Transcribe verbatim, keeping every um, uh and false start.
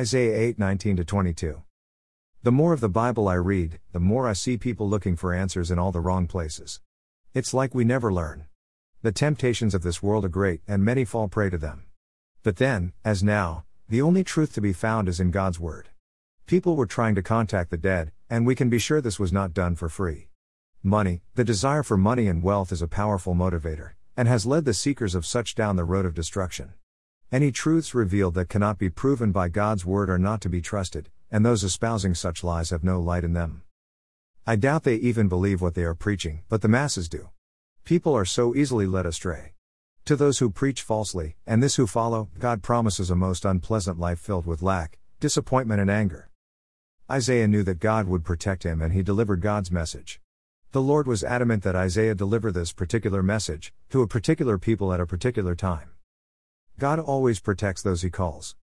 Isaiah eight nineteen to twenty-two. The more of the Bible I read, the more I see people looking for answers in all the wrong places. It's like we never learn. The temptations of this world are great, and many fall prey to them. But then, as now, the only truth to be found is in God's Word. People were trying to contact the dead, and we can be sure this was not done for free. Money, the desire for money and wealth is a powerful motivator, and has led the seekers of such down the road of destruction. Any truths revealed that cannot be proven by God's Word are not to be trusted, and those espousing such lies have no light in them. I doubt they even believe what they are preaching, but the masses do. People are so easily led astray. To those who preach falsely, and this who follow, God promises a most unpleasant life filled with lack, disappointment and anger. Isaiah knew that God would protect him, and he delivered God's message. The Lord was adamant that Isaiah deliver this particular message, to a particular people at a particular time. God always protects those he calls.